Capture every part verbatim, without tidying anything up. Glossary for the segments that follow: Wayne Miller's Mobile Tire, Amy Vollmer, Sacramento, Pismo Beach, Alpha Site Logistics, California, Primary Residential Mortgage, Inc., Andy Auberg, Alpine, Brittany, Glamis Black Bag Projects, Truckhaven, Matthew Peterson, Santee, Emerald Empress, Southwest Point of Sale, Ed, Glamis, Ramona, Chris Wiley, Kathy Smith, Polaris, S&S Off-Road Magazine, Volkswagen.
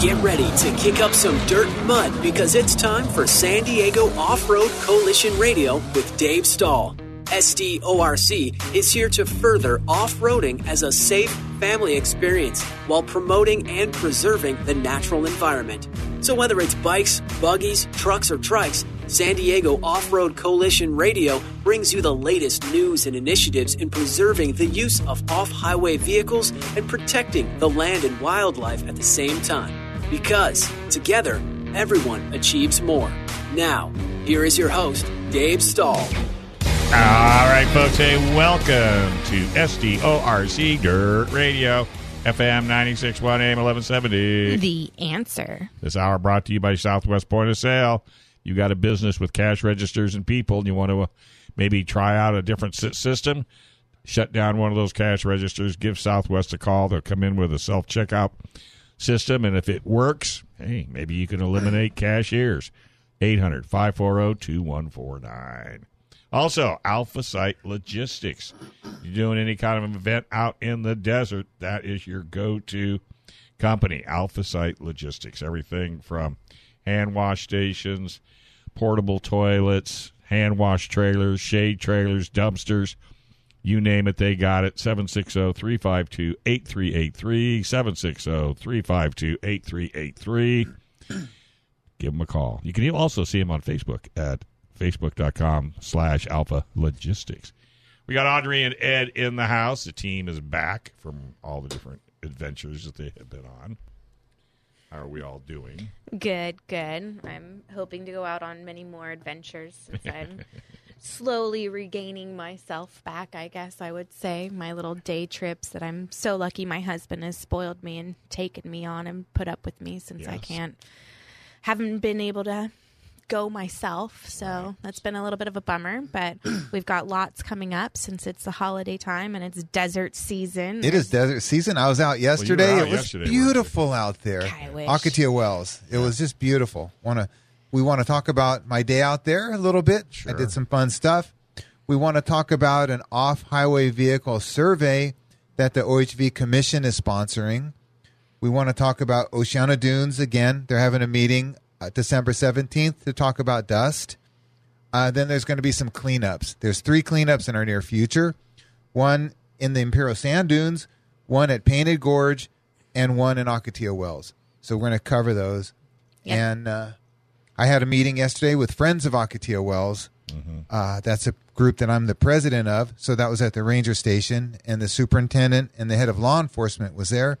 Get ready to kick up some dirt and mud, because it's time for San Diego Off-Road Coalition Radio with Dave Stahl. S D O R C is here to further off-roading as a safe family experience while promoting and preserving the natural environment. So whether it's bikes, buggies, trucks, or trikes, San Diego Off-Road Coalition Radio brings you the latest news and initiatives in preserving the use of off-highway vehicles and protecting the land and wildlife at the same time. Because together, everyone achieves more. Now, here is your host, Dave Stahl. All right, folks. Hey, welcome to S D O R C Dirt Radio, F M ninety-six point one A M eleven seventy. The answer. This hour brought to you by Southwest Point of Sale. You got a business with cash registers and people, and you want to uh, maybe try out a different system, shut down one of those cash registers, give Southwest a call. They'll come in with a self-checkout system, and if it works, hey, maybe you can eliminate cashiers. eight hundred, five four zero, two one four nine. Also, Alpha Site Logistics. You're doing any kind of an event out in the desert, that is your go-to company, Alpha Site Logistics. Everything from hand wash stations, portable toilets, hand wash trailers, shade trailers, dumpsters, you name it, they got it. seven six zero, three five two, eight three eight three, seven six zero, three five two, eight three eight three. Give them a call. You can also see them on Facebook at facebook.com slash alpha logistics. We got Audrey and Ed in the house. The team is back from all the different adventures that they have been on. How are we all doing? Good, good. I'm hoping to go out on many more adventures since I'm slowly regaining myself back, I guess I would say. My little day trips that I'm so lucky my husband has spoiled me and taken me on and put up with me since yes. I can't, haven't been able to go myself, so right. That's been a little bit of a bummer, but we've got lots coming up since it's the holiday time and it's desert season. It is desert season. I was out yesterday. Well, out it was yesterday, beautiful out there. Ocotillo Wells. It yeah. was just beautiful. Want to we want to talk about my day out there a little bit. Sure. I did some fun stuff. We want to talk about an off-highway vehicle survey that the O H V Commission is sponsoring. We want to talk about Oceano Dunes again. They're having a meeting Uh, December seventeenth to talk about dust. Uh, then there's going to be some cleanups. There's three cleanups in our near future. One in the Imperial Sand Dunes, one at Painted Gorge, and one in Ocotillo Wells. So we're going to cover those. Yep. And uh, I had a meeting yesterday with Friends of Ocotillo Wells. Mm-hmm. Uh, that's a group that I'm the president of. So that was at the ranger station, and the superintendent and the head of law enforcement was there.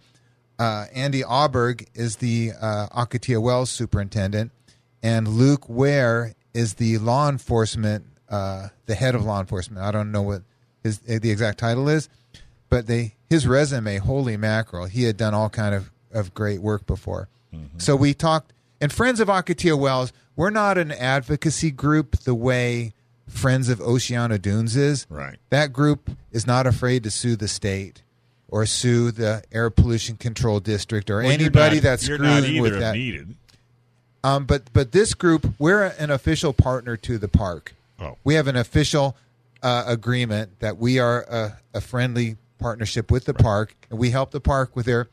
Uh, Andy Auberg is the uh, Ocotillo Wells superintendent, and Luke Ware is the law enforcement, uh, the head of law enforcement. I don't know what his the exact title is, but they his resume, holy mackerel, he had done all kind of, of great work before. Mm-hmm. So we talked, and Friends of Ocotillo Wells, we're not an advocacy group the way Friends of Oceano Dunes is. Right. That group is not afraid to sue the state or sue the Air Pollution Control District or well, anybody not, that's screwing with that. Needed. Um, but but this group, we're an official partner to the park. Oh. We have an official uh, agreement that we are a, a friendly partnership with the right. park, and we help the park with their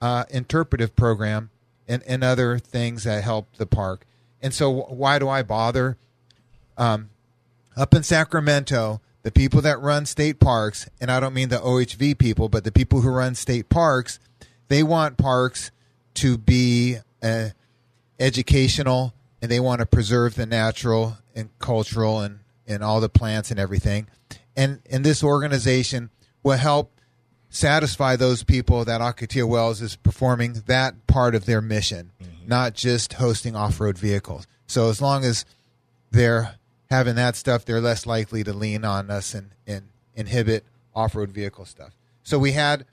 uh, interpretive program and, and other things that help the park. And so why do I bother? Um, up in Sacramento, the people that run state parks, and I don't mean the O H V people, but the people who run state parks, they want parks to be uh, educational, and they want to preserve the natural and cultural and, and all the plants and everything. And, and this organization will help satisfy those people that Ocotillo Wells is performing that part of their mission, mm-hmm. not just hosting off-road vehicles. So as long as they're having that stuff, they're less likely to lean on us and, and inhibit off-road vehicle stuff. So we had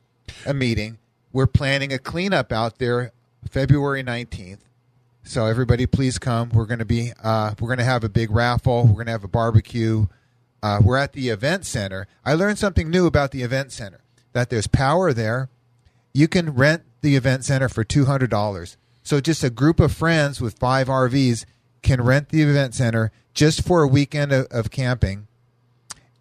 a meeting. We're planning a cleanup out there February nineteenth. So everybody, please come. We're going to be uh, we're going to have a big raffle. We're going to have a barbecue. Uh, we're at the event center. I learned something new about the event center, that there's power there. You can rent the event center for two hundred dollars. So just a group of friends with five R Vs can rent the event center just for a weekend of, of camping,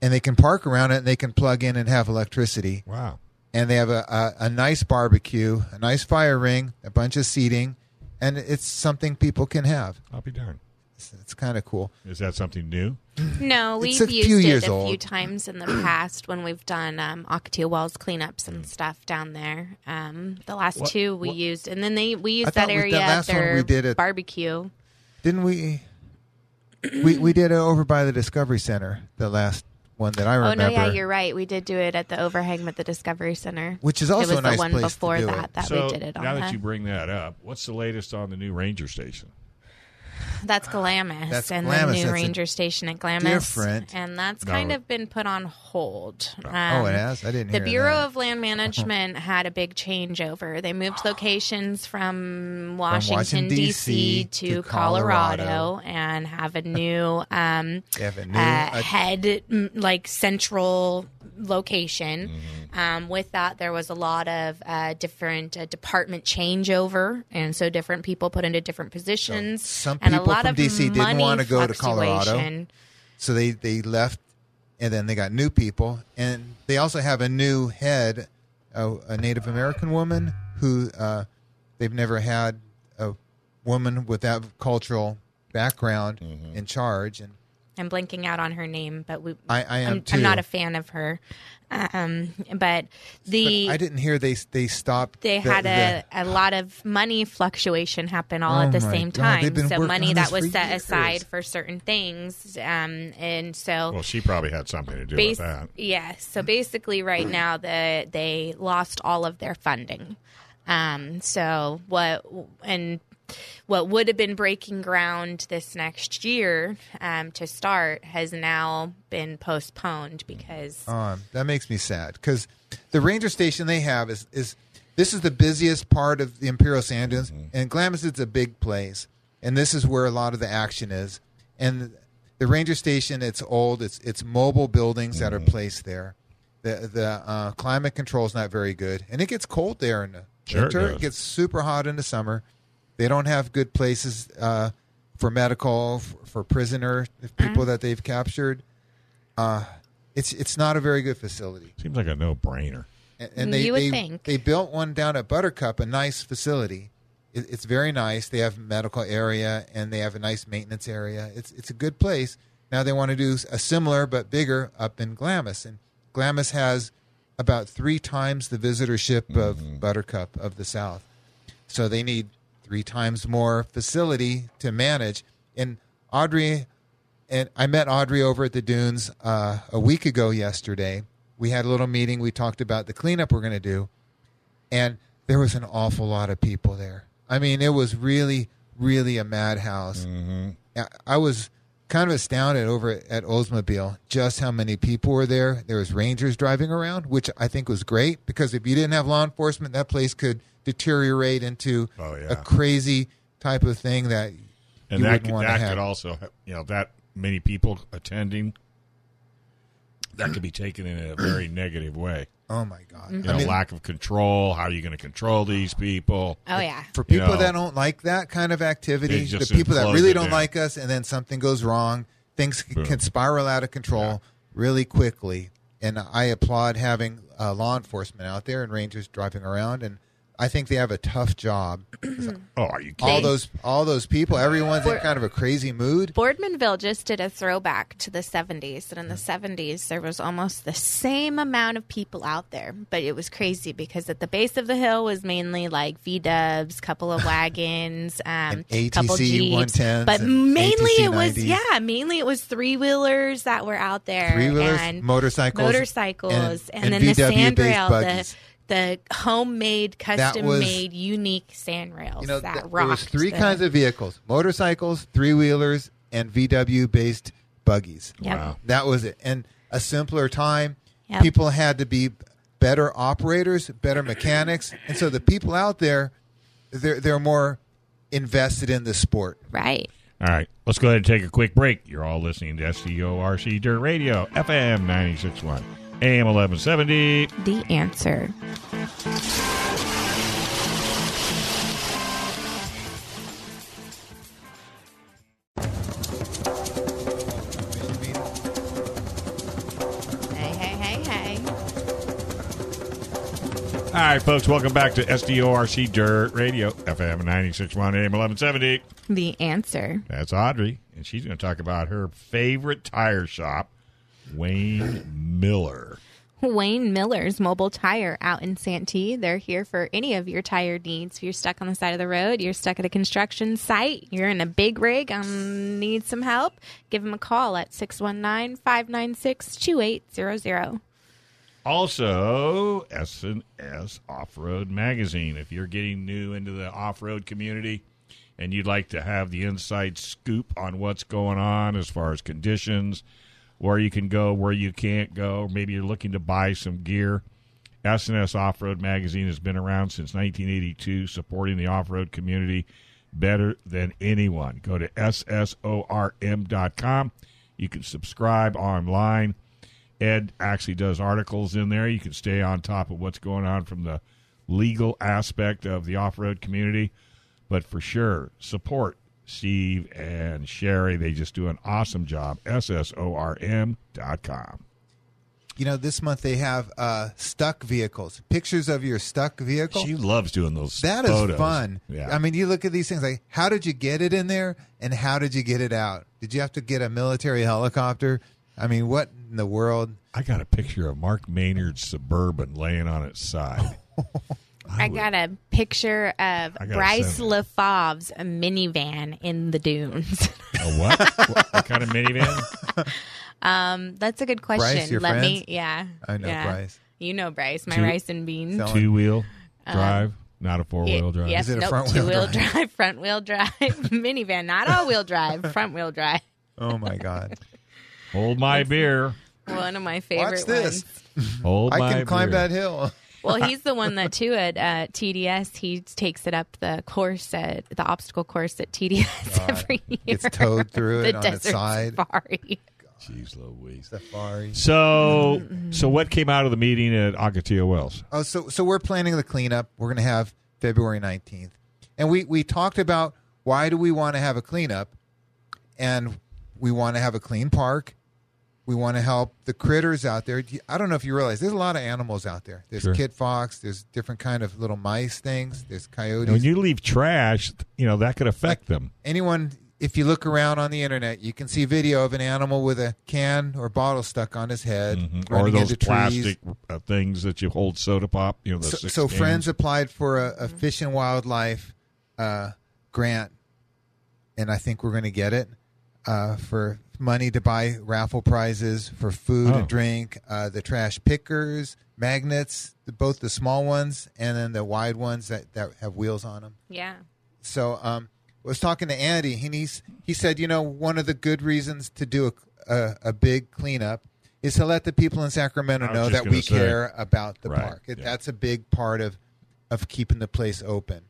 and they can park around it, and they can plug in and have electricity. Wow. And they have a, a, a nice barbecue, a nice fire ring, a bunch of seating. And it's something people can have. I'll be darned. It's, it's kind of cool. Is that something new? No, we've a used few it years a old. few times in the past when we've done um, Ocotillo Wells cleanups and stuff down there. Um, the last what, two we what? used, and then they we used I that area that last their one we did at, barbecue. Didn't we? we we did it over by the Discovery Center. The last one that I remember. Oh no, yeah, you're right. We did do it at the overhang at the Discovery Center, which is also it was a nice the one place before to do that. It. That so we did it. on now that you bring that up, what's the latest on the new ranger station? That's Glamis, that's and Glamis. the new that's ranger station at Glamis, different. and that's no. kind of been put on hold. Um, oh, it has? I didn't hear that. The Bureau of Land Management had a big changeover. They moved locations from Washington, D C to, to Colorado, Colorado and have a new, um, have a new uh, head, like, central location. Mm-hmm. Um, with that, there was a lot of uh, different uh, department changeover, and so different people put into different positions. So some people and a lot from of D C didn't want to go to Colorado, so they, they left, and then they got new people. And they also have a new head, a, a Native American woman, who uh, they've never had a woman with that cultural background mm-hmm. in charge, and I'm blanking out on her name, but we, I, I am I'm, too. I'm not a fan of her. Um, but the but I didn't hear they they stopped. They the, had a, the, a lot of money fluctuation happen all oh at the same time. God, so money that was set years. aside for certain things, um, and so well, she probably had something to do bas- with that. Yeah. So basically, right now, the they lost all of their funding. Um, so what and. What would have been breaking ground this next year um, to start has now been postponed because um, that makes me sad because the ranger station they have is, is this is the busiest part of the Imperial Sand Dunes, mm-hmm. and Glamis is a big place, and this is where a lot of the action is. And the ranger station, it's old, it's it's mobile buildings mm-hmm. that are placed there. The the uh, climate control is not very good, and it gets cold there in the sure winter. It, it gets super hot in the summer. They don't have good places uh, for medical, for, for prisoner, people uh-huh. that they've captured. Uh, it's it's not a very good facility. Seems like a no-brainer. And, and they, you would they, think. They built one down at Buttercup, a nice facility. It, it's very nice. They have a medical area, and they have a nice maintenance area. It's it's a good place. Now they want to do a similar but bigger up in Glamis. And Glamis has about three times the visitorship mm-hmm. of Buttercup of the South. So they need three times more facility to manage. And Audrey, and I met Audrey over at the dunes uh, a week ago yesterday. We had a little meeting. We talked about the cleanup we're going to do. And there was an awful lot of people there. I mean, it was really, really a madhouse. Mm-hmm. I was kind of astounded over at Oldsmobile just how many people were there. There was rangers driving around, which I think was great because if you didn't have law enforcement, that place could deteriorate into oh, yeah. a crazy type of thing that and you that wouldn't want to have. That could also, you know, that many people attending, that could be taken in a very negative way. Oh, my God. Mm-hmm. You know, I mean, lack of control. How are you going to control these people? Oh, yeah. For people you know, that don't like that kind of activity, the people that really don't in. like us, and then something goes wrong, things Boom. can spiral out of control yeah. really quickly. And I applaud having uh, law enforcement out there and rangers driving around, and I think they have a tough job. Oh, are you kidding? All those, all those people, everyone's in kind of a crazy mood. Boardmanville just did a throwback to the seventies. And in the seventies, there was almost the same amount of people out there. But it was crazy because at the base of the hill was mainly like V-dubs, couple of wagons, um, A T C, couple Jeeps. But mainly A T C it was, nineties. yeah, mainly it was three-wheelers that were out there. Three-wheelers, and motorcycles. Motorcycles. And, and, and then V W the sandrail, the... The homemade, custom-made, unique sand rails you know, that th- rocked. There was three the... kinds of vehicles, motorcycles, three-wheelers, and V W-based buggies. Yep. Wow. That was it. And a simpler time. Yep. People had to be better operators, better mechanics. And so the people out there, they're, they're more invested in the sport. Right. All right. Let's go ahead and take a quick break. You're all listening to S D O R C Dirt Radio, F M ninety-six point one, A M eleven seventy. The Answer. All right, folks, welcome back to S D O R C Dirt Radio, F M ninety-six point one, A M eleven seventy. The Answer. That's Audrey, and she's going to talk about her favorite tire shop, Wayne Miller. Wayne Miller's Mobile Tire out in Santee. They're here for any of your tire needs. If you're stuck on the side of the road, you're stuck at a construction site, you're in a big rig, um, need some help, give them a call at six one nine, five nine six, two eight zero zero. Also, S and S Off-Road Magazine. If you're getting new into the off-road community and you'd like to have the inside scoop on what's going on as far as conditions, where you can go, where you can't go, maybe you're looking to buy some gear, S and S Off-Road Magazine has been around since nineteen eighty-two, supporting the off-road community better than anyone. Go to S S O R M dot com. You can subscribe online. Ed actually does articles in there. You can stay on top of what's going on from the legal aspect of the off-road community. But for sure, support Steve and Sherry. They just do an awesome job. S S O R M dot com. You know, this month they have uh, stuck vehicles, pictures of your stuck vehicle. She loves doing those That photos. Is fun. Yeah. I mean, you look at these things like, how did you get it in there and how did you get it out? Did you have to get a military helicopter? I mean, what in the world? I got a picture of Mark Maynard's Suburban laying on its side. I, I got a picture of Bryce LaFauve's minivan in the dunes. A what? what? What kind of minivan? Um, that's a good question. Bryce, your Let friends? me. Yeah, I know yeah. Bryce. You know Bryce, my two, rice and beans. Two wheel drive. Um, Not a four-wheel drive. Yes, Is it nope, a front-wheel drive? Two-wheel drive, front-wheel drive, minivan. Not all-wheel drive, front-wheel drive. Oh, my God. Hold my That's beer. One of my favorite Watch this. Ones. Hold my beer. I can climb that hill. Well, he's the one that, too, at uh, T D S, he takes it up the course, at, the obstacle course at T D S God. every year. It's towed through it the on desert its side. Safari. Jeez Louise. Safari. So, mm-hmm. so what came out of the meeting at Ocotillo Wells? Oh, so, so we're planning the cleanup. We're going to have February nineteenth. And we, we talked about why do we want to have a cleanup, and we want to have a clean park. We want to help the critters out there. I don't know if you realize, there's a lot of animals out there. There's sure. kit fox. There's different kind of little mice things. There's coyotes. And when you leave trash, you know, that could affect like them. Anyone, if you look around on the internet, you can see video of an animal with a can or bottle stuck on his head. Mm-hmm. Or those plastic uh, things that you hold soda pop. You know, the so so friends applied for a, a fish and wildlife uh, grant, and I think we're going to get it uh, for money to buy raffle prizes for food oh. and drink, uh, the trash pickers, magnets, both the small ones and then the wide ones that, that have wheels on them. Yeah. So um, I was talking to Andy, and he's, he said, you know, one of the good reasons to do a, a, a big cleanup is to let the people in Sacramento know that we say. care about the right. park. It, yeah. That's a big part of, of keeping the place open.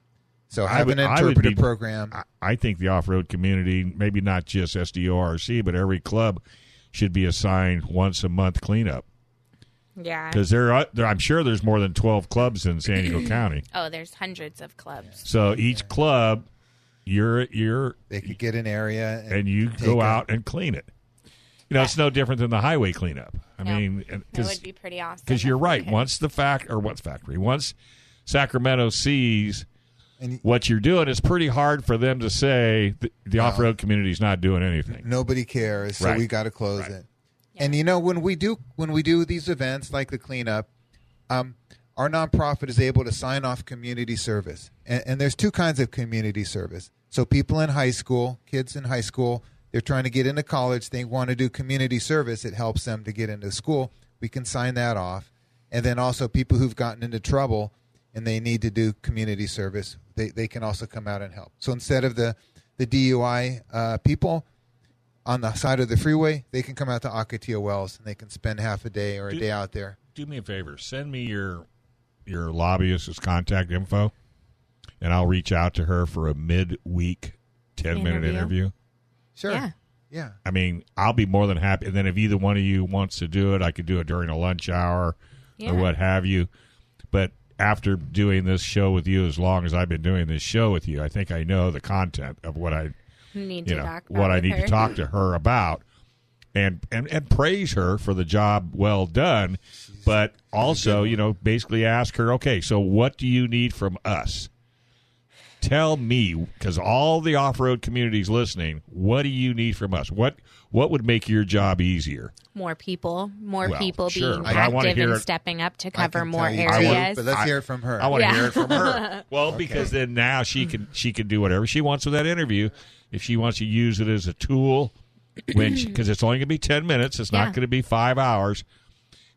So have would, an interpreter be, program. I, I think the off-road community, maybe not just S D O R C, but every club should be assigned once a month cleanup. Yeah. Because there are, there, I'm sure there's more than twelve clubs in San Diego County. Oh, there's hundreds of clubs. Yeah. So each yeah. club, you're you're they could get an area and, and you go a, out and clean it. You know, yeah. it's no different than the highway cleanup. I no. mean, that would be pretty awesome. Because you're right. Once the fact or once factory, once Sacramento sees. And what you're doing is pretty hard for them to say the, the no, off-road community is not doing anything. Nobody cares, so right. we got to close right. it. Yeah. And you know, when we do when we do these events like the cleanup, um, our nonprofit is able to sign off community service. And, and there's two kinds of community service. So people in high school, kids in high school, they're trying to get into college. They want to do community service. It helps them to get into school. We can sign that off. And then also people who've gotten into trouble and they need to do community service, they they can also come out and help. So instead of the, the D U I uh, people on the side of the freeway, they can come out to Ocotillo Wells, and they can spend half a day or a do, day out there. do me a favor. Send me your your lobbyist's contact info, and I'll reach out to her for a midweek ten-minute interview. Sure. Yeah. yeah. I mean, I'll be more than happy. And then if either one of you wants to do it, I could do it during a lunch hour yeah. or what have you. But after doing this show with you, as long as I've been doing this show with you, I think I know the content of what I need, you to, know, talk what I need to talk to her about. And, and and praise her for the job well done, but also, you know, basically ask her, okay, so what do you need from us? Tell me, because all the off-road community's listening, what do you need from us? What what would make your job easier? More people. More well, people sure, being active and it, stepping up to cover more areas. Want, but let's I, hear it from her. I want to yeah. hear it from her. Well, okay. Because then now she can she can do whatever she wants with that interview. If she wants to use it as a tool, because it's only going to be ten minutes. It's yeah. not going to be five hours,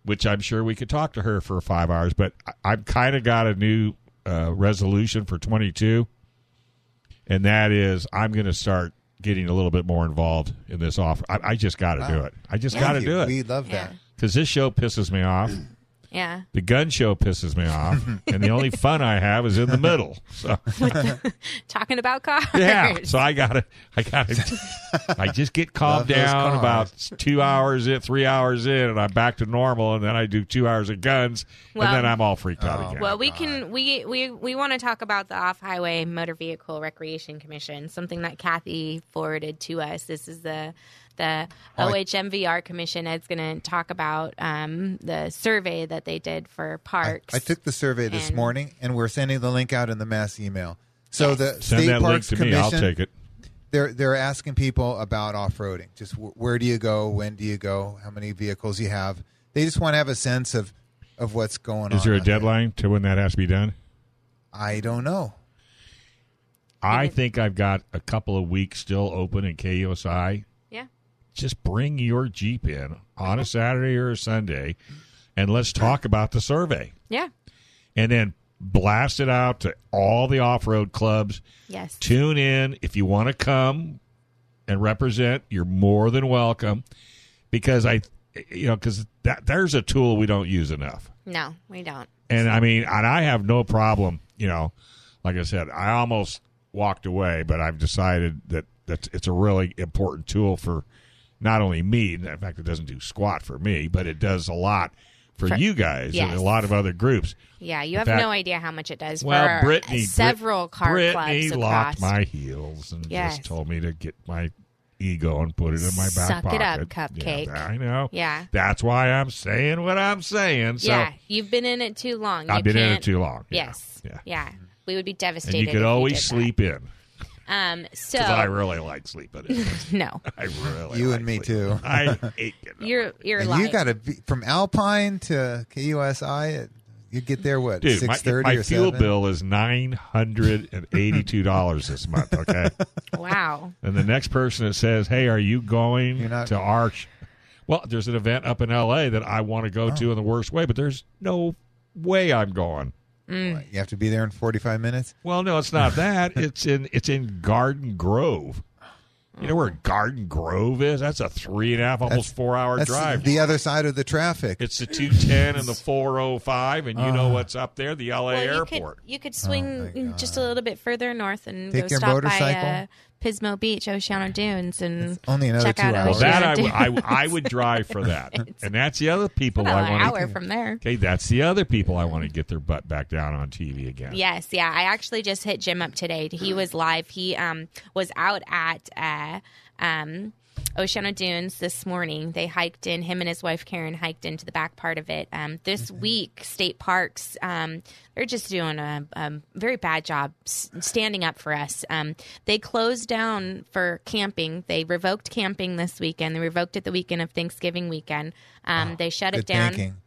which I'm sure we could talk to her for five hours. But I, I've kind of got a new uh, resolution for twenty-two, and that is I'm going to start getting a little bit more involved in this offer. I, I just got to wow. do it. I just yeah. got to do it. We love that. Because this show pisses me off. Yeah. The gun show pisses me off, and the only fun I have is in the middle. So talking about cars. Yeah. So I gotta, I gotta, I just get calmed down about two hours in, three hours in, and I'm back to normal, and then I do two hours of guns, well, and then I'm all freaked out oh again. Well, we God. can, we we we want to talk about the Off-Highway Motor Vehicle Recreation Commission, something that Kathy forwarded to us. This is the. The O H M V R Commission, Ed's going to talk about um, the survey that they did for parks. I, I took the survey this morning, and we're sending the link out in the mass email. So yes. the Send State that Parks link to Commission, me. I'll take it. They're they're asking people about off-roading. Just w- where do you go? When do you go? How many vehicles you have? They just want to have a sense of, of what's going Is on. Is there a deadline there. to when that has to be done? I don't know. I think I've got a couple of weeks still open in K U S I. Just bring your Jeep in on a Saturday or a Sunday, and let's talk about the survey. Yeah. And then blast it out to all the off-road clubs. Yes. Tune in. If you want to come and represent, you're more than welcome, because I, you know, because that there's a tool we don't use enough. No, we don't. And, I mean, and I have no problem, you know, like I said, I almost walked away, but I've decided that that's, it's a really important tool for not only me, in fact, it doesn't do squat for me, but it does a lot for, for you guys yes. and a lot of other groups. Yeah, you in have fact, no idea how much it does well, for Brittany, several car Brittany clubs Brittany locked across. My heels and yes. just told me to get my ego and put it in my back Suck pocket. Suck it up, Cupcake. Yeah, I know. Yeah. That's why I'm saying what I'm saying. So yeah, you've been in it too long. You I've been can't... in it too long. Yeah. Yes. Yeah. yeah. We would be devastated. And you could always you sleep that. in. Um, so I really like sleeping. No, I really. You like and me sleeping. Too. I hate getting up. You're you're and lying. You got to be from Alpine to K U S I. You get there what Dude, six thirty? My, my or fuel seven? Bill is nine hundred and eighty-two dollars this month. Okay. Wow. And the next person that says, "Hey, are you going not- to our?" Well, there's an event up in L A that I want to go oh. to in the worst way, but there's no way I'm going. Mm. You have to be there in forty-five minutes? Well, no, it's not that. It's in it's in Garden Grove. You know where Garden Grove is? That's a three and a half, almost that's, four hour that's drive. The other side of the traffic. It's the two ten and the four oh five, and you uh, know what's up there? The L A well, you airport. Could, you could swing oh, just a little bit further north and Take go your stop motorcycle. by uh, Pismo Beach, Oceano Dunes, and only check out hours. Oceano that I, Dunes. I, I would drive for that, and that's the other people I want. Hour from there. Okay, that's the other people I want to get their butt back down on T V again. Yes, yeah. I actually just hit Jim up today. He was live. He um was out at. Uh, Um, Oceano Dunes this morning. They hiked in, him and his wife Karen hiked into the back part of it. Um, this mm-hmm. week, state parks, um, they're just doing a, a very bad job standing up for us. Um, they closed down for camping. They revoked camping this weekend. They revoked it the weekend of Thanksgiving weekend. Um, wow. They shut Good it down. Thinking.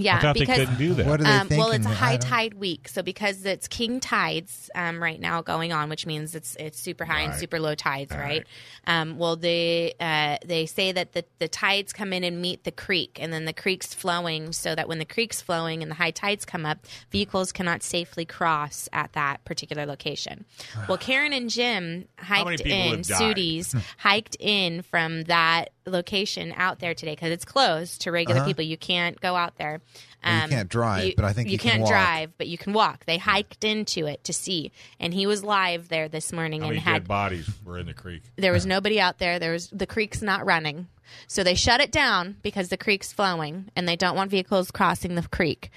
Yeah, I thought because, they couldn't do that. What are they um, well, it's a high tide week, so because it's king tides um, right now going on, which means it's it's super high right. and super low tides, right? right? Um, well, they uh, they say that the, the tides come in and meet the creek, and then the creek's flowing, so that when the creek's flowing and the high tides come up, vehicles cannot safely cross at that particular location. Well, Karen and Jim hiked in, Sudie's hiked in from that location out there today because it's closed to regular uh-huh. people. You can't go out there. Um, well, you can't drive, you, but I think you, you can't can walk. drive, but you can walk. They hiked into it to see, and he was live there this morning. How and many had dead bodies were in the creek. There was yeah. nobody out there. There was the creek's not running, so they shut it down because the creek's flowing, and they don't want vehicles crossing the creek.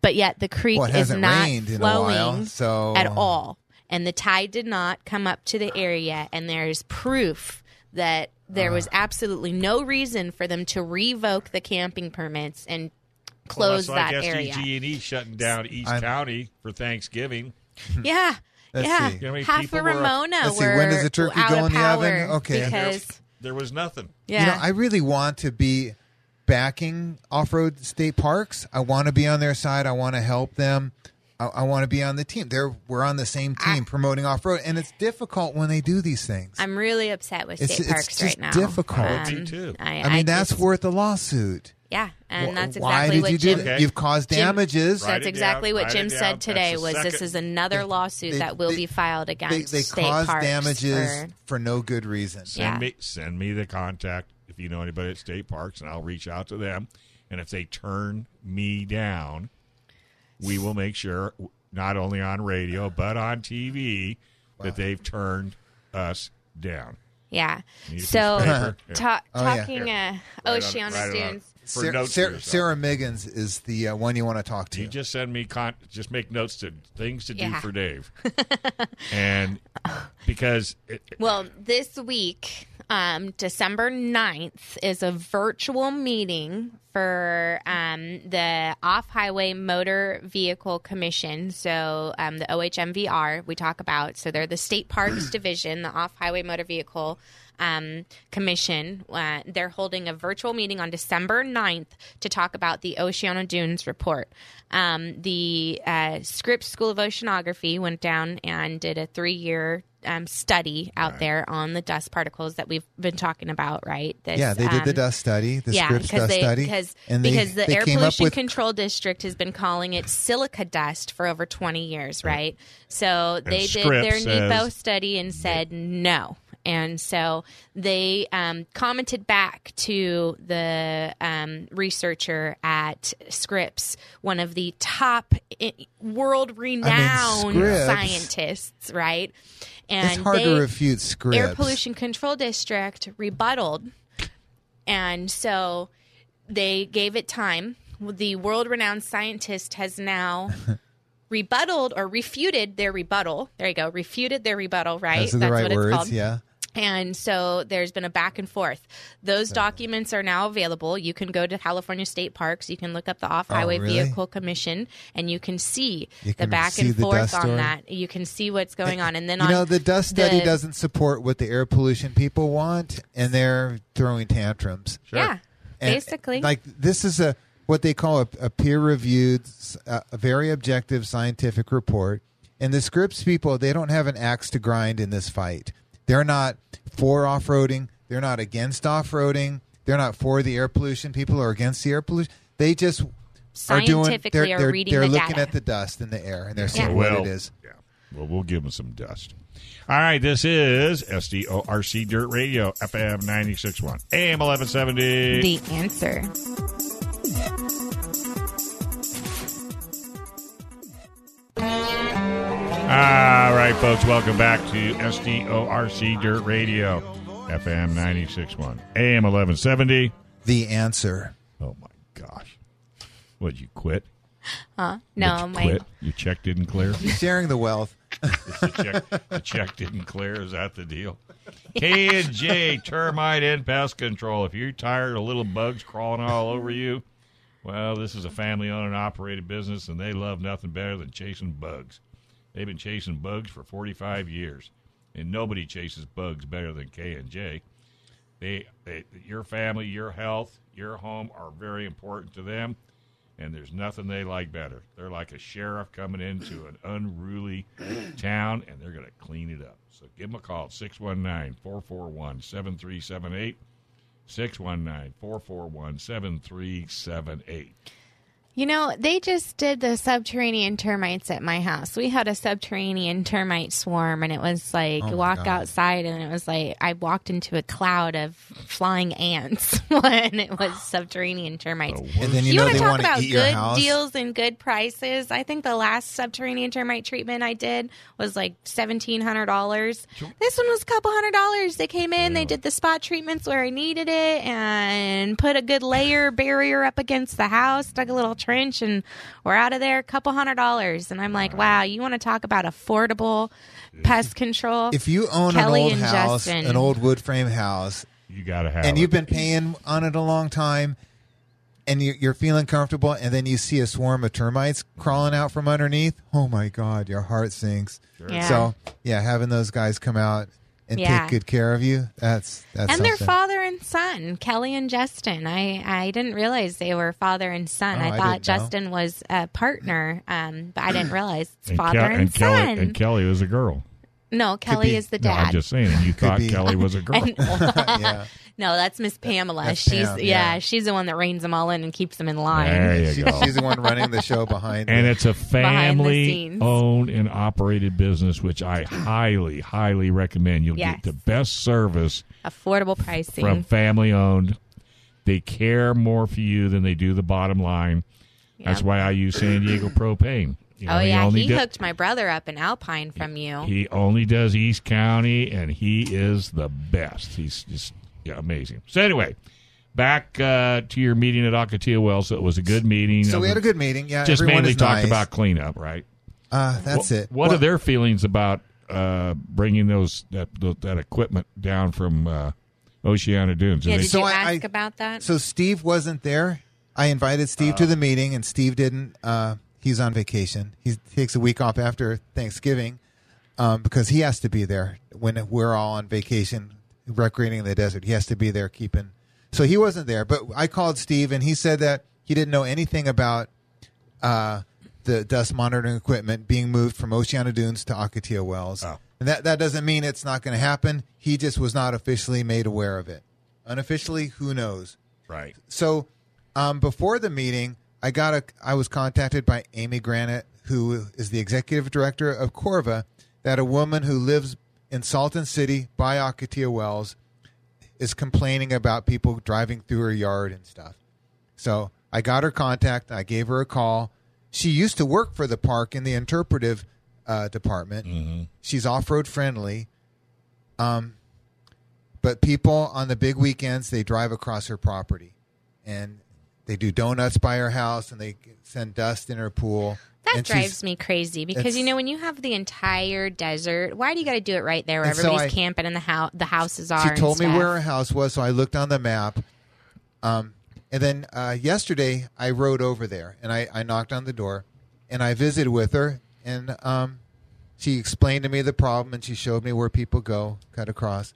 But yet the creek well, is not flowing while, so... at all, and the tide did not come up to the area. And there's proof that there was absolutely no reason for them to revoke the camping permits and close well, that's that like area. S D G and E shutting down East I'm, County for Thanksgiving. Yeah, yeah. You know half of Ramona were, let's see, when does the turkey go in the oven? Okay, because there, there was nothing. Yeah, you know, I really want to be backing off-road state parks. I want to be on their side. I want to help them. I, I want to be on the team. They're, we're on the same team I, promoting off-road, and it's difficult when they do these things. I'm really upset with state it's, parks it's right now. It's difficult. Um, Me too. I, I, I mean, I that's just, worth a lawsuit. Yeah, and well, that's exactly what Jim... Why did you do that? Okay. You've caused damages. Jim, that's exactly down, what Jim said today was second. This is another they, lawsuit they, that will they, be filed against they, they state parks. They caused damages for, for no good reason. Send, yeah. me, send me the contact if you know anybody at state parks, and I'll reach out to them. And if they turn me down... We will make sure, not only on radio, but on T V, wow. that they've turned us down. Yeah. So, uh-huh. ta- oh, talking yeah. uh, right Oceano right Dunes. Sarah, Sarah, Sarah Miggins is the uh, one you want to talk to. You just send me, con- just make notes to things to yeah. do for Dave. And because. It, well, this week, um, December ninth, is a virtual meeting for um, the Off-Highway Motor Vehicle Commission, so um, the O H M V R we talk about. So they're the State Parks Division, the Off-Highway Motor Vehicle um, Commission. Uh, they're holding a virtual meeting on December ninth to talk about the Oceano Dunes report. Um, the uh, Scripps School of Oceanography went down and did a three-year Um, study out right. there on the dust particles that we've been talking about, right? This, yeah, they um, did the dust study, the yeah, Scripps dust they, study. Because, and because they, the they Air Pollution with... Control District has been calling it silica dust for over twenty years, right? right. So and they Scripps did their NEPO study and said yeah. no. And so they um, commented back to the um, researcher at Scripps, one of the top world-renowned I mean, scientists, right? And it's hard they, to refute Scripps. Air Pollution Control District rebutted, and so they gave it time. The world-renowned scientist has now rebutted or refuted their rebuttal. There you go. Refuted their rebuttal, right? Those are the That's right what words, it's called. Yeah. And so there's been a back and forth. Those documents are now available. You can go to California State Parks. You can look up the Off-Highway oh, really? Vehicle Commission, and you can see you can the back see and forth on story. That. You can see what's going on. And then you on know, the dust study the, doesn't support what the air pollution people want, and they're throwing tantrums. Sure. Yeah, and basically. Like this is a what they call a, a peer-reviewed, uh, a very objective scientific report. And the Scripps people, they don't have an axe to grind in this fight. They're not for off-roading. They're not against off-roading. They're not for the air pollution people or against the air pollution. They just are doing. They're, they're, reading they're the looking data. At the dust in the air and they're seeing yeah. well, what it is. Yeah. Well, we'll give them some dust. All right. This is S D O R C Dirt Radio, F M ninety-six point one, A M eleven seventy. The answer. All right, folks, welcome back to S D O R C Dirt Radio, F M ninety-six point one, A M eleven seventy. The answer. Oh, my gosh. What, you quit? Huh? No, my... Quit? Your check didn't clear? You're sharing the wealth. the, check, the check didn't clear? Is that the deal? Yeah. K and J Termite and Pest Control. If you're tired of little bugs crawling all over you, well, this is a family-owned and operated business, and they love nothing better than chasing bugs. They've been chasing bugs for forty-five years, and nobody chases bugs better than K and J. They, they, your family, your health, your home are very important to them, and there's nothing they like better. They're like a sheriff coming into an unruly town, and they're going to clean it up. So give them a call at six one nine, four four one, seven three seven eight, six one nine, four four one, seven three seven eight. You know, they just did the subterranean termites at my house. We had a subterranean termite swarm, and it was like, oh walk God. outside, and it was like I walked into a cloud of flying ants when it was subterranean termites. And then you, you know want to talk about good deals and good prices? I think the last subterranean termite treatment I did was like seventeen hundred dollars. This one was a couple hundred dollars. They came in, they did the spot treatments where I needed it, and put a good layer barrier up against the house, dug a little trench, and we're out of there, a couple hundred dollars. And I'm like, wow, you want to talk about affordable pest control? If you own Kelly an old house, Justin. an old wood frame house, you gotta have and it. You've been paying on it a long time, and you, you're feeling comfortable, and then you see a swarm of termites crawling out from underneath, oh my God, your heart sinks. Sure. Yeah. So yeah, having those guys come out and yeah. take good care of you. That's that's and something. Their father and son, Kelly and Justin. I, I didn't realize they were father and son. Oh, I thought I Justin know. was a partner, um, but I didn't realize it's and father Ke- and, and son. Kelly, and Kelly was a girl. No, Kelly is the dad. No, I'm just saying. You thought Kelly was a girl. yeah. No, that's Miss Pamela. That's she's Pam, yeah. yeah, she's the one that reins them all in and keeps them in line. There you she, go. She's the one running the show behind. And the, it's a family-owned and operated business, which I highly, highly recommend. You'll yes. get the best service, affordable pricing from family-owned. They care more for you than they do the bottom line. Yep. That's why I use San Diego Propane. You know, oh, yeah. He, he do- hooked my brother up in Alpine from he, you. He only does East County, and he is the best. He's just yeah, amazing. So anyway, back uh, to your meeting at Ocotillo Wells. So it was a good meeting. So um, we had a good meeting. Yeah, just mainly talked nice. about cleanup, right? Uh, that's well, it. What well, are their feelings about uh, bringing those that that equipment down from uh, Oceano Dunes? Yeah, did so you I, ask I, about that? So Steve wasn't there. I invited Steve uh, to the meeting, and Steve didn't... Uh, He's on vacation. He takes a week off after Thanksgiving um, because he has to be there when we're all on vacation recreating in the desert. He has to be there keeping. So he wasn't there. But I called Steve, and he said that he didn't know anything about uh, the dust monitoring equipment being moved from Oceano Dunes to Ocotillo Wells. Oh. And that, that doesn't mean it's not going to happen. He just was not officially made aware of it. Unofficially, who knows? Right. So um, before the meeting... I got a. I was contacted by Amy Granite, who is the executive director of Corva, that a woman who lives in Salton City by Ocotillo Wells is complaining about people driving through her yard and stuff. So I got her contact. I gave her a call. She used to work for the park in the interpretive uh, department. Mm-hmm. She's off-road friendly. Um, but people on the big weekends, they drive across her property. And... They do donuts by her house, and they send dust in her pool. That and drives me crazy because, you know, when you have the entire desert, why do you got to do it right there where everybody's so I, camping and the, ho- the houses are? She told me where her house was, so I looked on the map. Um, and then uh, yesterday I rode over there, and I, I knocked on the door, and I visited with her, and um, she explained to me the problem, and she showed me where people go, cut across.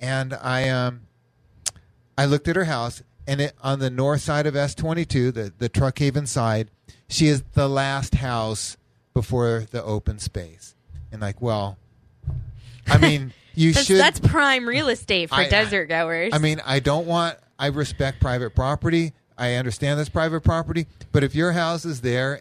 And I, um, I looked at her house. And it, on the north side of S twenty-two, the, the Truckhaven side, she is the last house before the open space. And like, well, I mean, you that's, should. That's prime real estate for I, desert goers. I mean, I don't want, I respect private property. I understand that's private property. But if your house is there,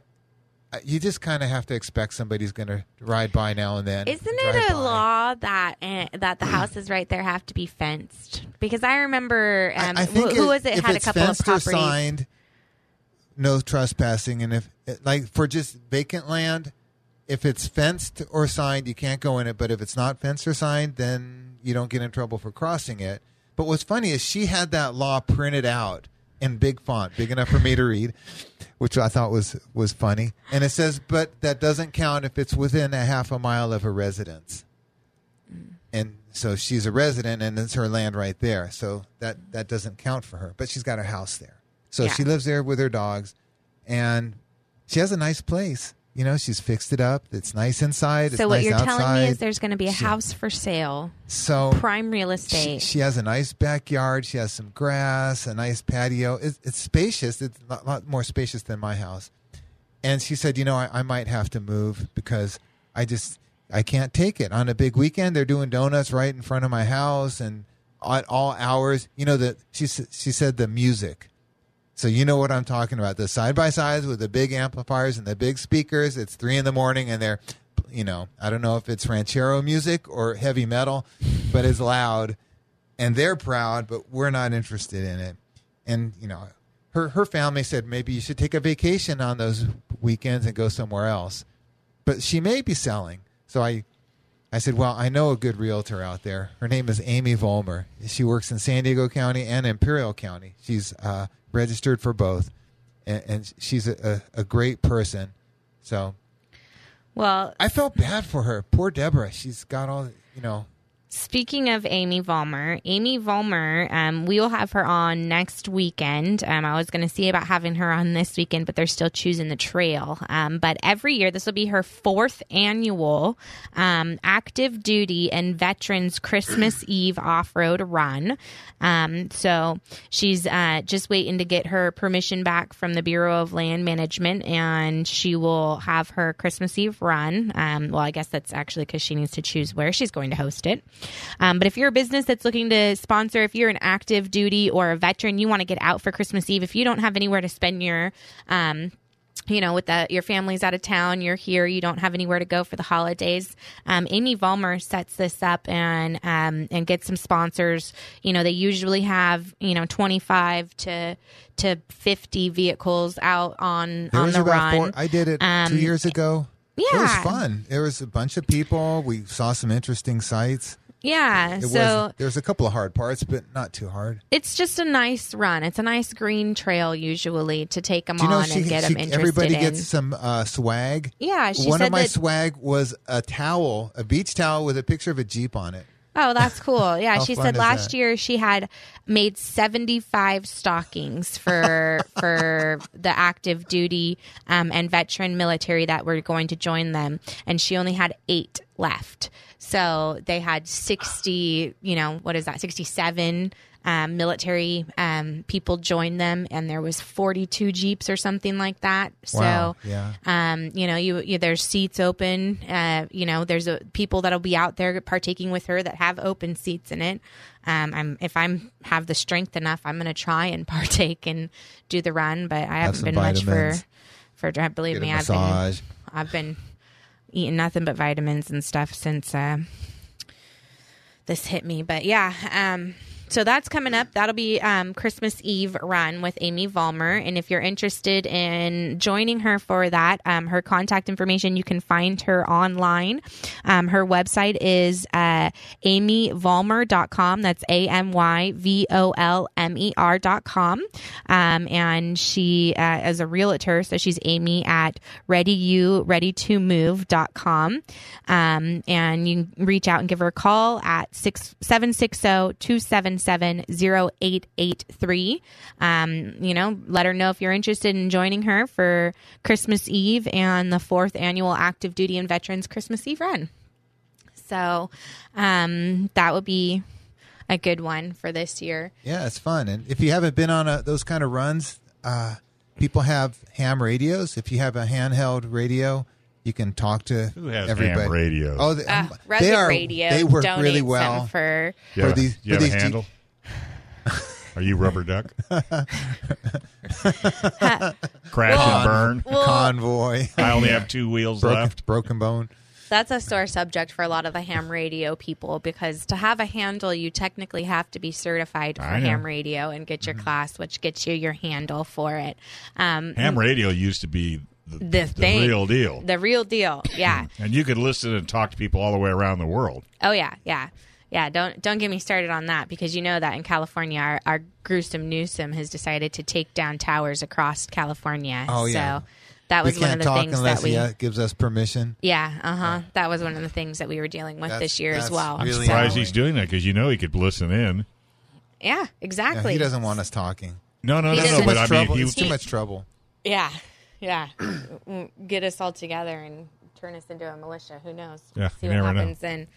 you just kind of have to expect somebody's going to ride by now and then. Isn't it a by. law that uh, that the houses right there have to be fenced? Because I remember, um, I, I who, who was it? Had a couple of properties. If it's fenced or signed, no trespassing. And if like for just vacant land, if it's fenced or signed, you can't go in it. But if it's not fenced or signed, then you don't get in trouble for crossing it. But what's funny is she had that law printed out in big font, big enough for me to read, which I thought was, was funny. And it says, but that doesn't count if it's within a half a mile of a residence. Mm. And so she's a resident, and it's her land right there. So that, that doesn't count for her. But she's got her house there. So yeah. she lives there with her dogs. And she has a nice place. You know, she's fixed it up. It's nice inside. So it's what nice you're outside. telling me is there's going to be a she, house for sale. So prime real estate. She, she has a nice backyard. She has some grass, a nice patio. It's, it's spacious. It's a lot more spacious than my house. And she said, you know, I, I might have to move because I just, I can't take it. On a big weekend, they're doing donuts right in front of my house and at all hours. You know, the, she, she said the music. So you know what I'm talking about. The side-by-sides with the big amplifiers and the big speakers. It's three in the morning, and they're, you know, I don't know if it's ranchero music or heavy metal, but it's loud. And they're proud, but we're not interested in it. And, you know, her her family said maybe you should take a vacation on those weekends and go somewhere else. But she may be selling. So I, I said, well, I know a good realtor out there. Her name is Amy Vollmer. She works in San Diego County and Imperial County. She's uh, registered for both, and, and she's a, a, a great person. So, well, I felt bad for her. Poor Deborah. She's got all, you know. Speaking of Amy Vollmer, Amy Vollmer, um, we will have her on next weekend. Um, I was going to see about having her on this weekend, but they're still choosing the trail. Um, but every year, this will be her fourth annual um, active duty and veterans Christmas Eve off-road run. Um, so she's uh, just waiting to get her permission back from the Bureau of Land Management, and she will have her Christmas Eve run. Um, well, I guess that's actually because she needs to choose where she's going to host it. Um, but if you're a business that's looking to sponsor, if you're an active duty or a veteran, you want to get out for Christmas Eve. If you don't have anywhere to spend your, um, you know, with the, your family's out of town, you're here, you don't have anywhere to go for the holidays. Um, Amy Vollmer sets this up and um, and gets some sponsors. You know, they usually have, you know, twenty-five to fifty vehicles out on, on the run. Four, I did it um, two years ago. Yeah. It was fun. There was a bunch of people. We saw some interesting sights. Yeah. It so there's a couple of hard parts, but not too hard. It's just a nice run. It's a nice green trail usually to take them on know, she, and get she, them interested everybody in. Everybody gets some uh, swag. Yeah. She One said of my that, swag was a towel, a beach towel with a picture of a Jeep on it. Oh, that's cool. Yeah. She said last that? year she had made seventy-five stockings for for the active duty um, and veteran military that were going to join them. And she only had eight left. So they had sixty, you know, what is that, sixty-seven um, military um, people joined them. And there was forty-two Jeeps or something like that. Wow. So, yeah. um, you know, you, you there's seats open. Uh, you know, there's a, people that'll be out there partaking with her that have open seats in it. Um, I'm if I'm have the strength enough, I'm going to try and partake and do the run. But I haven't have been vitamins. much for, for believe me, I've been, I've been... eating nothing but vitamins and stuff since uh, this hit me. But yeah, um, so that's coming up. That'll be um, Christmas Eve run with Amy Vollmer. And if you're interested in joining her for that, um, her contact information, you can find her online. Um, her website is uh, amy vollmer dot com. That's A M Y V O L M E R dot com. Um, and she uh, is a realtor, so she's Amy at ready you ready to move dot com. Um, and you can reach out and give her a call at seven six zero, two seven seven, zero eight eight three. Um, you know, let her know if you're interested in joining her for Christmas Eve and the fourth annual active duty and veterans Christmas Eve run. So um, that would be a good one for this year. Yeah, it's fun. And if you haven't been on a, those kind of runs, uh, people have ham radios. If you have a handheld radio, you can talk to Who has everybody. Ham radio? Oh, they, uh, they are. Radio they work really well for, for these. Do you for have these a handle? G- are you rubber duck? Crash well, and burn well, convoy. I only have two wheels broken, left. Broken bone. That's a sore subject for a lot of the ham radio people, because to have a handle, you technically have to be certified for ham radio and get your mm-hmm. class, which gets you your handle for it. Um, ham radio used to be. The, the, thing, the real deal. The real deal, yeah. And you could listen and talk to people all the way around the world. Oh, yeah, yeah. Yeah, don't don't get me started on that, because you know that in California, our, our gruesome Newsom has decided to take down towers across California. Oh, yeah. So that was one of the things that we... He gives us permission. Yeah, uh-huh. Yeah. That was one of the things that we were dealing with that's, this year as well. Really I'm surprised annoying. He's doing that, because you know he could listen in. Yeah, exactly. Yeah, he doesn't want us talking. No, no, he no, no. But I mean, he, it's too much trouble. Yeah. Yeah, get us all together and turn us into a militia. Who knows? Yeah, see what happens then.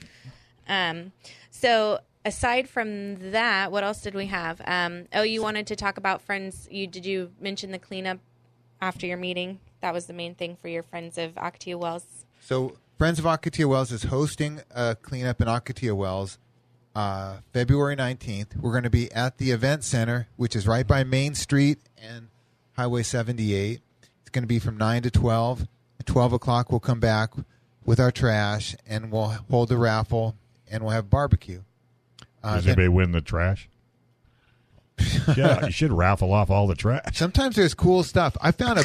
Um, so aside from that, what else did we have? Um, oh, you wanted to talk about friends. You did you mention the cleanup after your meeting? That was the main thing for your Friends of Ocotillo Wells. So Friends of Ocotillo Wells is hosting a cleanup in Ocotillo Wells uh, February nineteenth. We're going to be at the event center, which is right by Main Street and Highway seventy-eight. It's going to be from nine to twelve. At twelve o'clock, we'll come back with our trash, and we'll hold the raffle, and we'll have barbecue. Uh, Does then, anybody win the trash? Yeah, you should raffle off all the trash. Sometimes there's cool stuff. I found a,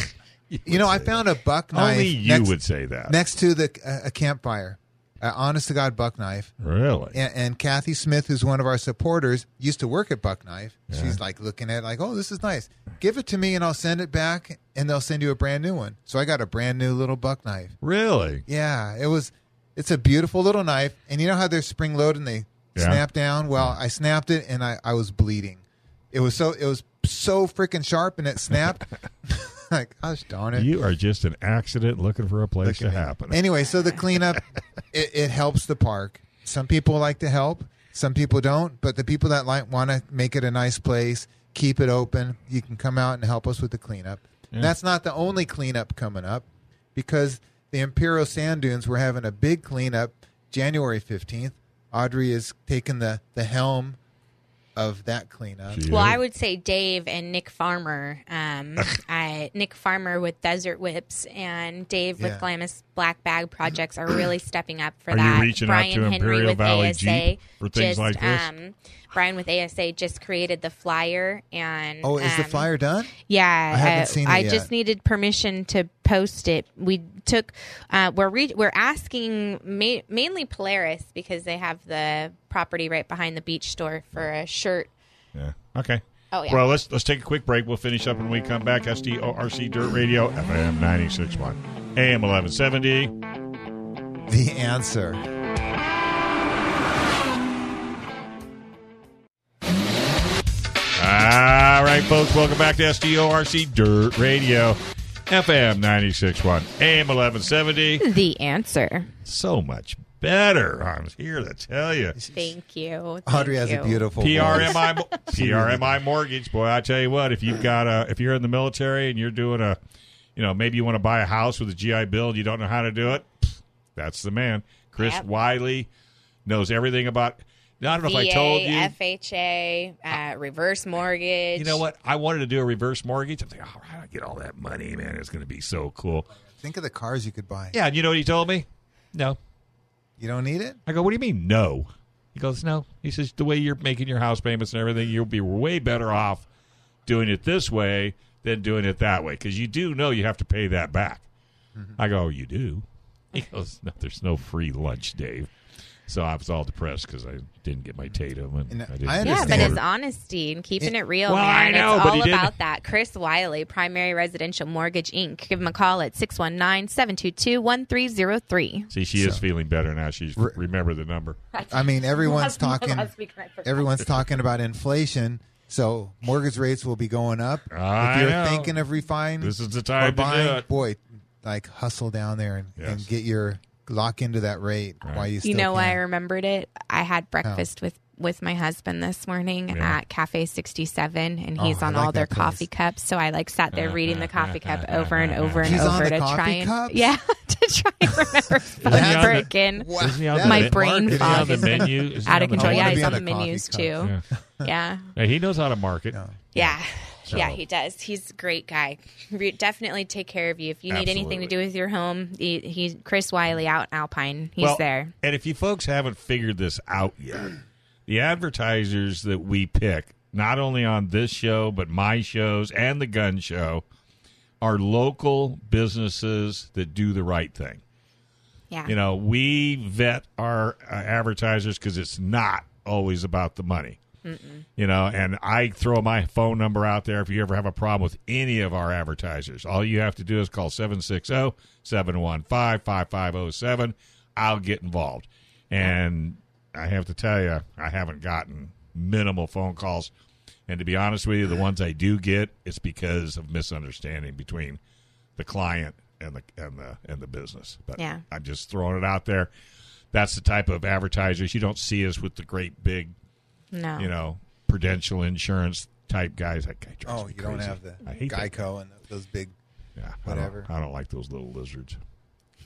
you, you know, I found that. a buck knife. Only you next, would say that. Next to the uh, a campfire. Uh, honest to God, buck knife. Really? And, and Kathy Smith, who's one of our supporters, used to work at Buck Knife. Yeah. She's like looking at it like, oh, this is nice. Give it to me and I'll send it back and they'll send you a brand new one. So I got a brand new little buck knife. Really? Yeah. It was, it's a beautiful little knife. And you know how they're spring loaded and they yeah. snap down? Well, I snapped it and I, I was bleeding. It was so, it was so freaking sharp and it snapped. Like, gosh darn it. You are just an accident looking for a place to happen. Anyway, so the cleanup, it, it helps the park. Some people like to help. Some people don't. But the people that like want to make it a nice place, keep it open, you can come out and help us with the cleanup. Yeah. And that's not the only cleanup coming up, because the Imperial Sand Dunes, we're having a big cleanup January fifteenth. Audrey is taking the, the helm of that cleanup. Well, I would say Dave and Nick Farmer. Um, I, Nick Farmer with Desert Whips and Dave yeah. with Glamis Black Bag Projects are really stepping up for are that. Are you reaching Brian out to Henry Imperial with Valley A S A Jeep for things just, like this? Um, Brian with A S A just created the flyer. and Oh, is um, the flyer done? Yeah. I haven't uh, seen it I yet. just needed permission to post it. We took, uh, we're re- we're asking ma- mainly Polaris, because they have the property right behind the beach store, for a shirt. Yeah. Okay. Oh, yeah. Well, let's let's take a quick break. We'll finish up when we come back. S D O R C Dirt Radio, F M ninety-six point one, A M eleven seventy. The answer. All right, folks. Welcome back to S D O R C Dirt Radio, F M ninety-six point one, A M eleven seventy. The answer. So much better. I'm here to tell you. Thank you. Thank Audrey has you. a beautiful P R M I voice. P R M I mortgage. Boy, I tell you what, if you've got a, if you're in the military and you're doing a, you know, maybe you want to buy a house with a G I Bill and you don't know how to do it, that's the man. Chris yep. Wiley knows everything about. I don't know V A, if I told you. F H A, uh, reverse mortgage. You know what? I wanted to do a reverse mortgage. I'm thinking, all right, I'll get all that money, man. It's going to be so cool. Think of the cars you could buy. Yeah, and you know what he told me? No. You don't need it? I go, what do you mean, no? He goes, no. He says, the way you're making your house payments and everything, you'll be way better off doing it this way than doing it that way, because you do know you have to pay that back. Mm-hmm. I go, you do? He goes, no, there's no free lunch, Dave. So I was all depressed because I didn't get my Tatum. And and I didn't I yeah, but it's honesty and keeping it, it real, well, man. I know, it's all about that. Chris Wiley, Primary Residential Mortgage, Incorporated. Give him a call at six one nine, seven two two, one three zero three. See, she so, is feeling better now. She's re- remember the number. I mean, everyone's talking Everyone's talking about inflation, so mortgage rates will be going up. I if you're know. thinking of refining, this is the time to buying, do it. Boy, like hustle down there and, yes. and get your... Lock into that rate right. while you still You know, can. I remembered it. I had breakfast oh. with, with my husband this morning yeah. at Cafe sixty-seven, and he's oh, on like all their place. coffee cups. So I like sat there uh, reading uh, the coffee uh, cup uh, over uh, and over and over to try and cups? yeah to try and remember freaking wow. my brain market? fog is menu? out of control. Yeah, he's on the menus cup. too. Yeah. yeah. Hey, he knows how to market. Yeah. yeah. So. Yeah, he does. He's a great guy. Re- definitely take care of you. If you need Absolutely. anything to do with your home, he, he's Chris Wiley out in Alpine. He's well, there. And if you folks haven't figured this out yet, the advertisers that we pick, not only on this show, but my shows and the gun show, are local businesses that do the right thing. Yeah. You know, we vet our uh, advertisers because it's not always about the money. Mm-mm. You know, and I throw my phone number out there if you ever have a problem with any of our advertisers. All you have to do is call seven six zero, seven one five, five five zero seven. I'll get involved. And I have to tell you, I haven't gotten minimal phone calls. And to be honest with you, the ones I do get, it's because of misunderstanding between the client and the and the, and the business. But yeah. I'm just throwing it out there. That's the type of advertisers. You don't see us with the great big... No. You know, Prudential Insurance type guys. That guy drives oh, me you crazy. Don't have the Geico that. and those big yeah, whatever. I don't, I don't like those little lizards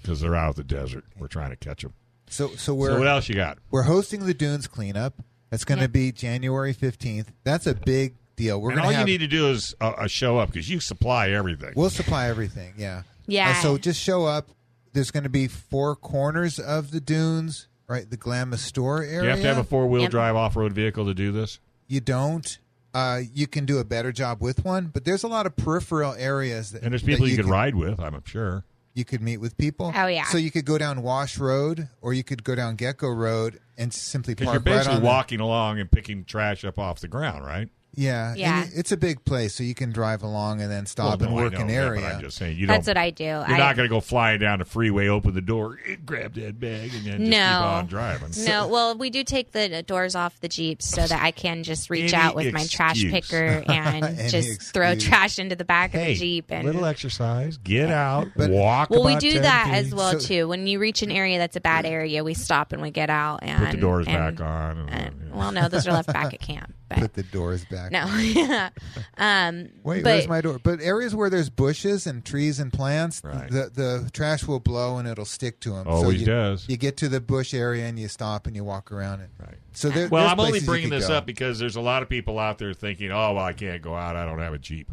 because they're out of the desert. We're trying to catch them. So, so, we're, so what else you got? We're hosting the Dunes Cleanup. That's going to yeah. be January fifteenth. That's a big deal. We're and all have, you need to do is uh, show up because you supply everything. We'll supply everything, yeah. Yeah. Uh, so just show up. There's going to be four corners of the dunes, right? The Glamis store area. Do you have to have a four-wheel yep. drive off-road vehicle to do this? You don't. Uh, you can do a better job with one, but there's a lot of peripheral areas. That, and there's people that you, you could can, ride with, I'm sure. You could meet with people. Oh, yeah. So you could go down Wash Road or you could go down Gecko Road and simply park right on. Because you're basically right walking the... along and picking trash up off the ground, right? Yeah. Yeah. And it's a big place, so you can drive along and then stop well, no, and work know, an area. Yeah, I'm just saying, you that's what I do. You're I... not going to go flying down the freeway, open the door, grab that bag, and then just no. keep on driving. No. Well, we do take the doors off the Jeeps so that I can just reach Any out with excuse. my trash picker and just excuse. throw trash into the back hey, of the Jeep. And little exercise. Get out. But, walk Well, we do that feet. as well, so, too. When you reach an area that's a bad area, we stop and we get out. and Put the doors and, back on. And, and, yeah. Well, no, those are left back at camp. But. Put the doors back. No. um, Wait, but, where's my door? But areas where there's bushes and trees and plants, right. the the trash will blow and it'll stick to them. Always so you, does. You get to the bush area and you stop and you walk around it. Right. So there, well, I'm only bringing this go. up because there's a lot of people out there thinking, oh, well, I can't go out. I don't have a Jeep.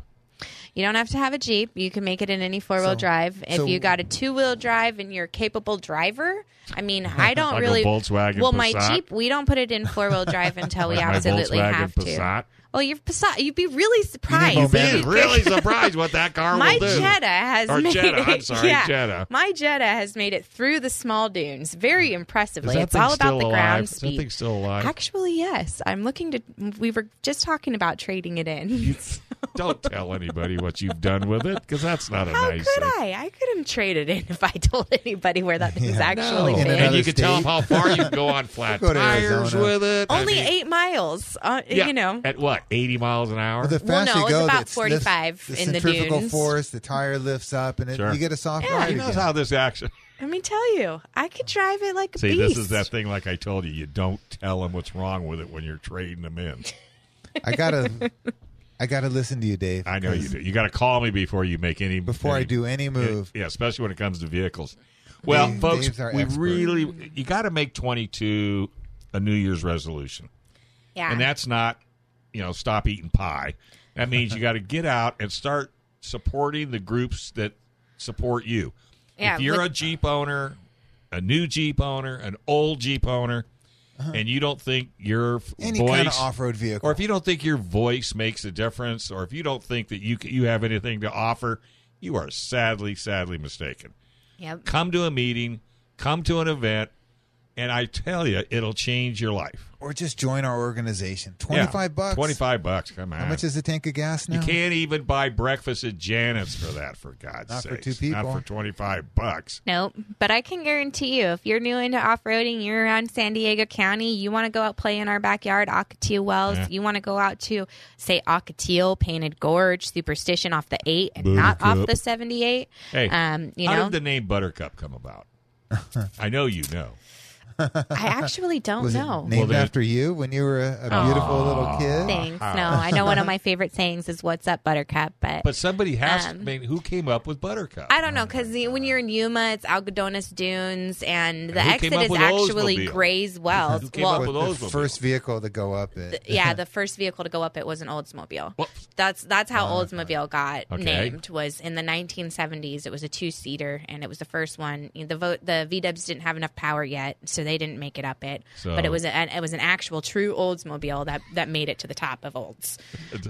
You don't have to have a Jeep. You can make it in any four-wheel so, drive. If so, you got a two-wheel drive and you're a capable driver, I mean, I don't like really. A Volkswagen well, Passat. My Jeep, we don't put it in four-wheel drive until we absolutely Volkswagen have Passat. to. Well, you're you'd be really surprised. You'd be really surprised what that car my will do. My Jetta has or made Jetta, it. I'm sorry, yeah. Jetta. My Jetta has made it through the small dunes very impressively. It's all about the alive? ground speed. Is that thing still alive? Actually, yes. I'm looking to. We were just talking about trading it in. You, so. Don't tell anybody what you've done with it because that's not a How nice thing. How could I? I couldn't trade it in if I told anybody where that thing's yeah, actually no. been. And you could tell them how far you can go on flat go tires with it. Only I mean, eight miles. Uh, yeah, you know. At what? eighty miles an hour? Well, the faster well, no, you go, it's about forty-five the, the in the dunes. The centrifugal force, the tire lifts up, and it, sure. you get a soft yeah. ride. He knows how this action. Let me tell you, I could drive it like a See, beast. See, this is that thing like I told you. You don't tell them what's wrong with it when you're trading them in. I got to I gotta listen to you, Dave. I know you do. You got to call me before you make any... Before any, I do any move. Yeah, especially when it comes to vehicles. Well, Dave, folks, we expert. really... You got to make twenty-two a New Year's resolution. Yeah. And that's not... You know, stop eating pie. That means you got to get out and start supporting the groups that support you. Yeah, if you're with- a Jeep owner, a new Jeep owner, an old Jeep owner, uh-huh. and you don't think your any voice... Any kind of off-road vehicle. Or if you don't think your voice makes a difference, or if you don't think that you you have anything to offer, you are sadly, sadly mistaken. Yep. Come to a meeting. Come to an event. And I tell you, it'll change your life. Or just join our organization. twenty-five yeah, bucks. twenty-five bucks. Come on. How much is a tank of gas now? You can't even buy breakfast at Janet's for that, for God's sake. Not sakes. for two people. Not for twenty-five bucks. Nope. But I can guarantee you, if you're new into off-roading, you're around San Diego County, you want to go out play in our backyard, Ocotillo Wells, yeah. you want to go out to, say, Ocotillo, Painted Gorge, Superstition off the eight and Buttercup. not off the seventy-eight. Hey, um, you how know? did the name Buttercup come about? I know you know. I actually don't was know. It named well, after you when you were a, a beautiful Aww. little kid? Thanks. No, I know one of my favorite sayings is "What's up, Buttercup?" But but somebody has. Um, to, I mean, who came up with Buttercup? I don't know because oh when you're in Yuma, it's Algodones Dunes, and the and exit is actually Oldsmobile? Gray's Wells. Who came well, up with Oldsmobile? The first vehicle to go up it. The, yeah, the first vehicle to go up it was an Oldsmobile. Well, that's that's how oh, Oldsmobile got okay. named. Was in the nineteen seventies. It was a two seater, and it was the first one. The vo- the V-dubs didn't have enough power yet, so they didn't make it up it, so, but it was an it was an actual true Oldsmobile that, that made it to the top of Olds.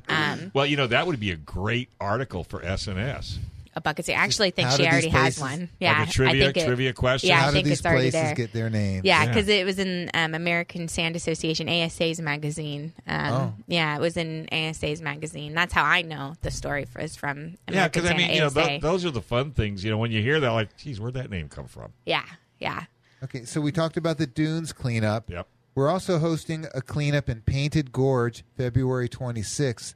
Um, well, you know that would be a great article for S and S. A bucket. I actually think How she already places, has one. Yeah, like a trivia I think it, trivia question. Yeah, How I think do these it's already places there. Get their names? Yeah, because yeah. it was in um, American Sand Association A S A's magazine. Um, oh. Yeah, it was in A S A's magazine. That's how I know the story for, is from. American yeah, because I mean, you know, th- those are the fun things. You know, when you hear that, like, geez, where'd that name come from? Yeah, yeah. Okay, so we talked about the dunes cleanup. Yep. We're also hosting a cleanup in Painted Gorge, February twenty-sixth.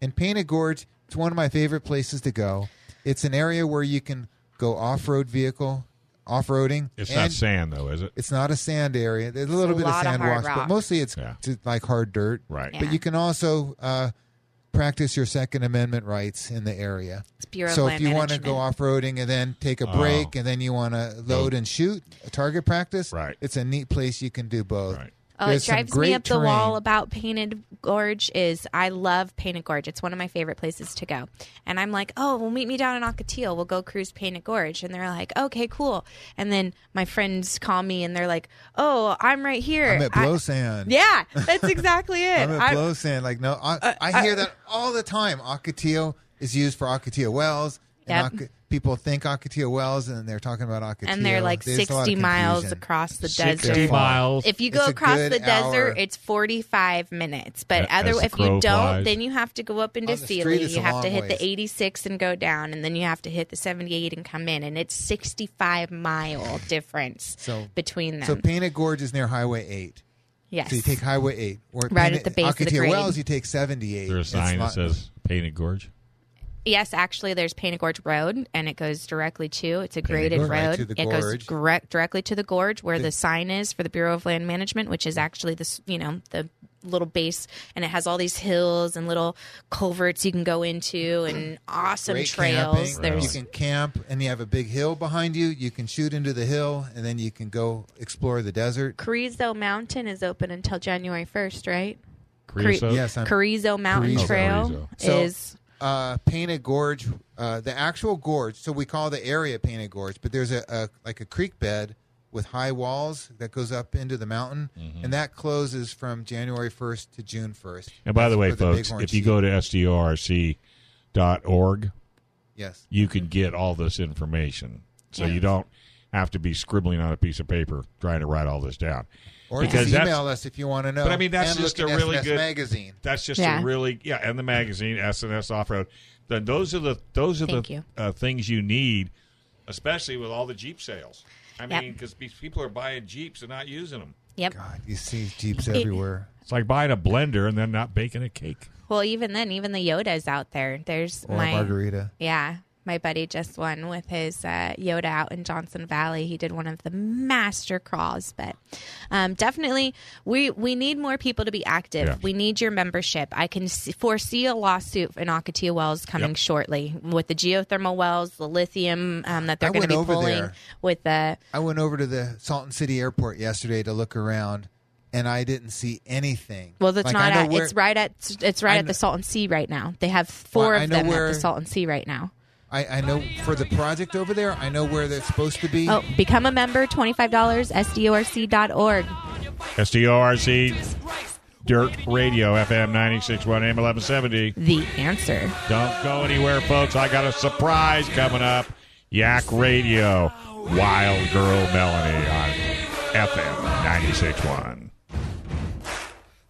In Painted Gorge, it's one of my favorite places to go. It's an area where you can go off-road vehicle, off-roading. It's and not sand, though, is it? It's not a sand area. There's a little a bit of sand of wash, rock. But mostly it's yeah. like hard dirt. Right. Yeah. But you can also uh, practice your Second Amendment rights in the area. Bureau so if you want to go off-roading and then take a break oh. and then you want to load and shoot, target practice, right. it's a neat place you can do both. Right. Oh, There's it drives me up terrain. The wall about Painted Gorge is I love Painted Gorge. It's one of my favorite places to go. And I'm like, oh, well, meet me down in Ocotillo. We'll go cruise Painted Gorge. And they're like, okay, cool. And then my friends call me and they're like, oh, I'm right here. I'm at Blow I, Sand. Yeah, that's exactly it. I'm at I'm, Blow Sand. Like, no, I, uh, I hear uh, that all the time. Ocotillo is used for Ocotillo Wells. Yep. And Oc- people think Ocotillo Wells, and they're talking about Ocotillo. And they're like There's sixty miles across the desert. sixty miles. If you go it's across the hour. desert, it's forty-five minutes. But yeah, other, if you don't, flies. then you have to go up into Sealy. You have to hit ways. the eighty-six and go down, and then you have to hit the seventy-eight and come in. And it's sixty-five mile difference so, between them. So Painted Gorge is near Highway eight. Yes. So you take Highway eight. Or right Painted, at the base Ocotillo of the grade. Wells, you take seventy-eight. Is there a sign not, that says Painted Gorge? Yes, actually, there's Painted Gorge Road, and it goes directly to, it's a graded road. Right to the it gorge. goes gre- directly to the gorge where the, the sign is for the Bureau of Land Management, which is actually this, you know, the little base, and it has all these hills and little culverts you can go into and awesome Great trails. There's, you can camp, and you have a big hill behind you. You can shoot into the hill, and then you can go explore the desert. Carrizo Mountain is open until January first, right? Carrizo? Car- yes, Carrizo Mountain Carrizo. Trail oh, Carrizo. is... So, Uh, Painted Gorge, uh, the actual gorge, so we call the area Painted Gorge, but there's a, a like a creek bed with high walls that goes up into the mountain, mm-hmm. and that closes from January first to June first. And by That's the way, folks, if you go to S D O R C dot org, yes. you can get all this information. So yes. you don't have to be scribbling on a piece of paper trying to write all this down. Or because just email us if you want to know. But I mean, that's and just a really S and S good magazine. That's just yeah. a really yeah, and the magazine S and S Off-Road. Then those are the those are Thank the uh, things you need, especially with all the Jeep sales. I yep. mean, because people are buying Jeeps and not using them. Yep. God, you see Jeeps it, everywhere. It's like buying a blender and then not baking a cake. Well, even then, even the Yoda's out there. There's or my a margarita. Yeah. My buddy just won with his uh, Yoda out in Johnson Valley. He did one of the master crawls, but um, definitely we we need more people to be active. Yeah. We need your membership. I can see, foresee a lawsuit in Ocotillo Wells coming yep. shortly with the geothermal wells, the lithium um, that they're going to be pulling. There. With the I went over to the Salton City Airport yesterday to look around. And I didn't see anything. Well, that's like, not. At, where, it's right at. It's right at the Salton Sea right now. They have four well, of them where, at the Salton Sea right now. I, I know for the project over there, I know where they're supposed to be. Oh, become a member, twenty-five dollars, S D O R C dot org. S D O R C, Dirt Radio, F M ninety-six point one, A M eleven seventy. The answer. Don't go anywhere, folks. I got a surprise coming up. Yak Radio, Wild Girl Melanie on F M ninety-six point one.